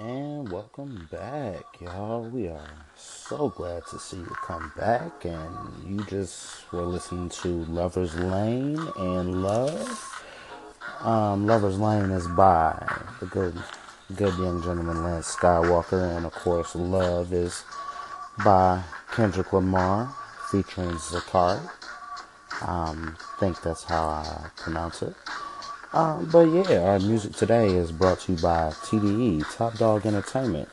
And welcome back, y'all. We are so glad to see you come back. And you just were listening to Lover's Lane and Love. Lover's Lane is by the good young gentleman Lance Skywalker. And, of course, Love is by Kendrick Lamar featuring Zakari. I think that's how I pronounce it. But yeah, our music today is brought to you by TDE, Top Dawg Entertainment.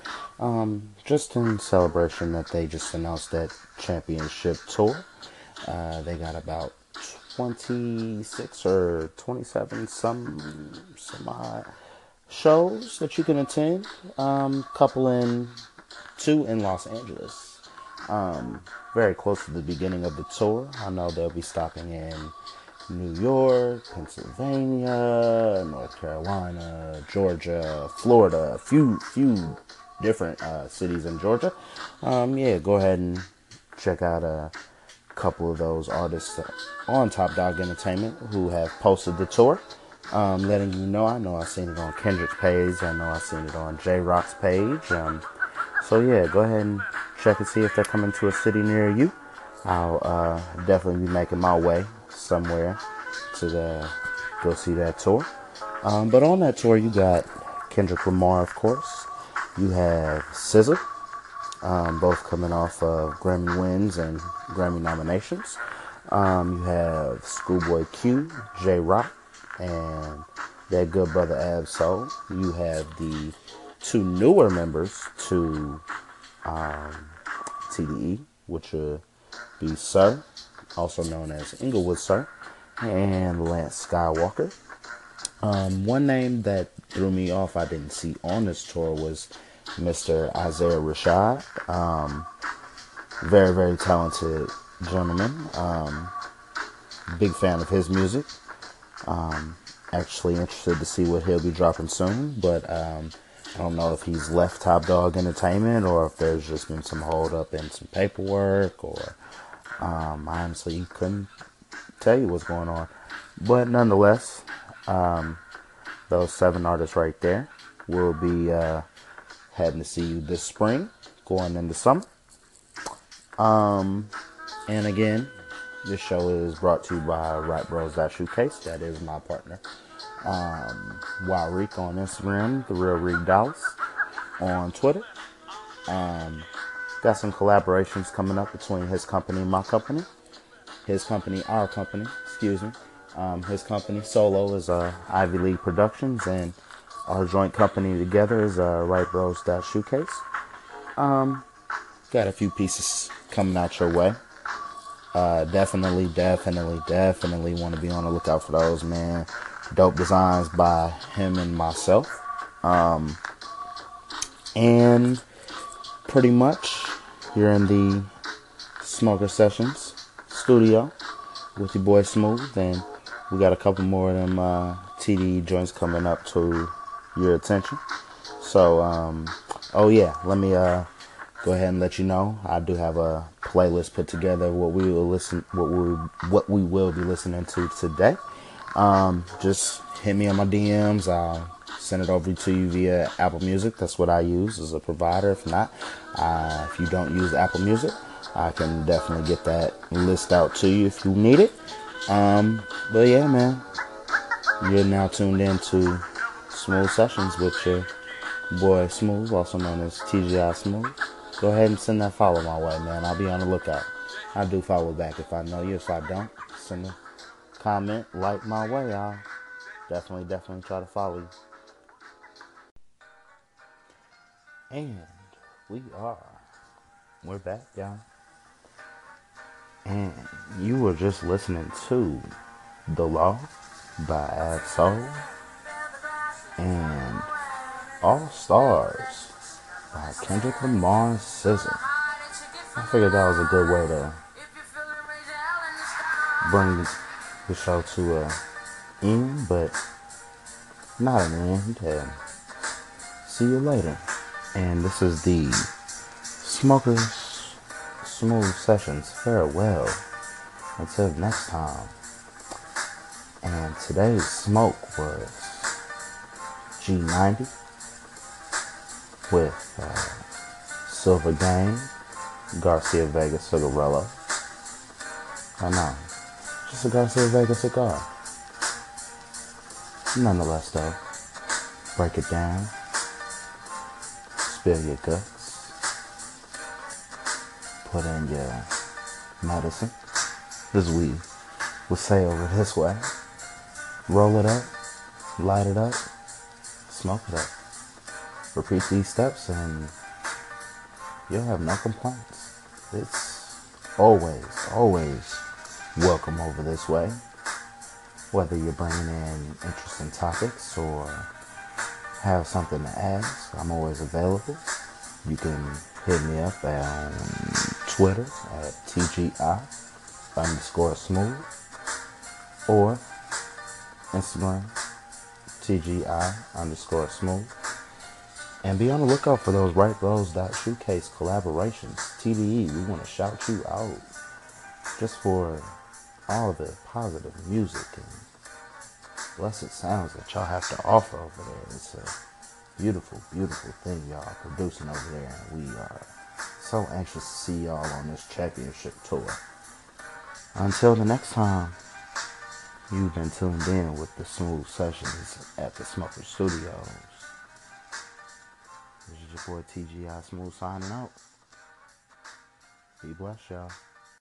Just in celebration that they just announced that championship tour. They got about 26 or 27 some shows that you can attend. Coupling two in Los Angeles. Very close to the beginning of the tour. I know they'll be stopping in New York, Pennsylvania, North Carolina, Georgia, Florida, a few different cities in Georgia. Yeah, go ahead and check out a couple of those artists on Top Dawg Entertainment who have posted the tour. Letting you know I've seen it on Kendrick's page. I know I've seen it on J Rock's page. So yeah, go ahead and check and see if they're coming to a city near you. I'll definitely be making my way somewhere to go see that tour. But on that tour, you got Kendrick Lamar, of course. You have SZA, both coming off of Grammy wins and Grammy nominations. You have Schoolboy Q, J Rock, and that good brother Ab-Soul. You have the two newer members to TDE, which are Be Sir, also known as Inglewood Sir, and Lance Skywalker. One name that threw me off I didn't see on this tour was Mr. Isaiah Rashad. Very, very talented gentleman. Big fan of his music. Actually interested to see what he'll be dropping soon, but I don't know if he's left Top Dawg Entertainment or if there's just been some hold up and some paperwork, or I honestly couldn't tell you what's going on. But nonetheless, those 7 artists right there will be heading to see you this spring, going into summer. And again, this show is brought to you by RatBros.ShoeCase. That is my partner. WildReek on Instagram, RealReekDallas on Twitter. Got some collaborations coming up between his company and my company. Our company. His company solo is Ivy League Productions, and our joint company together is RatBros.ShoeCase. Got a few pieces coming out your way. Definitely want to be on the lookout for those, man. Dope designs by him and myself. And pretty much you're in the Smoker Sessions studio with your boy Smooth, and we got a couple more of them TDE joints coming up to your attention. So, oh yeah, let me go ahead and let you know I do have a playlist put together what we will be listening to today. Just hit me on my DMs. I'll send it over to you via Apple Music. That's what I use as a provider. If not, if you don't use Apple Music, I can definitely get that list out to you if you need it. But yeah, man, you're now tuned in to Smooth Sessions with your boy Smooth, also known as TGI Smooth. Go ahead and send that follow my way, man. I'll be on the lookout. I do follow back if I know you. If I don't, send a comment, like my way. I'll definitely try to follow you. And we're back, y'all. And you were just listening to The Law by Ab-Soul and All Stars by Kendrick Lamar and SZA. I figured that was a good way to bring the show to an end, but not an end. See you later. And this is the Smoker Smooth Sessions farewell until next time. And today's smoke was G90 with Silver Game, Garcia Vegas Cigarella. I know, just a Garcia Vegas cigar. Nonetheless, though, break it down, spill your guts, put in your medicine, as we would say over this way, roll it up, light it up, smoke it up. Repeat these steps and you'll have no complaints. It's always, always welcome over this way. Whether you're bringing in interesting topics or have something to ask, I'm always available. You can hit me up on Twitter at TGI_smooth or Instagram TGI_smooth. And be on the lookout for those RatBros.ShoeCase collaborations. TDE, we want to shout you out just for all the positive music and blessed sounds that y'all have to offer over there. It's a beautiful, beautiful thing y'all are producing over there. And we are so anxious to see y'all on this championship tour. Until the next time, you've been tuned in with the Smooth Sessions at the Smucker Studios. This is your boy TGI Smooth signing out. Be blessed, y'all.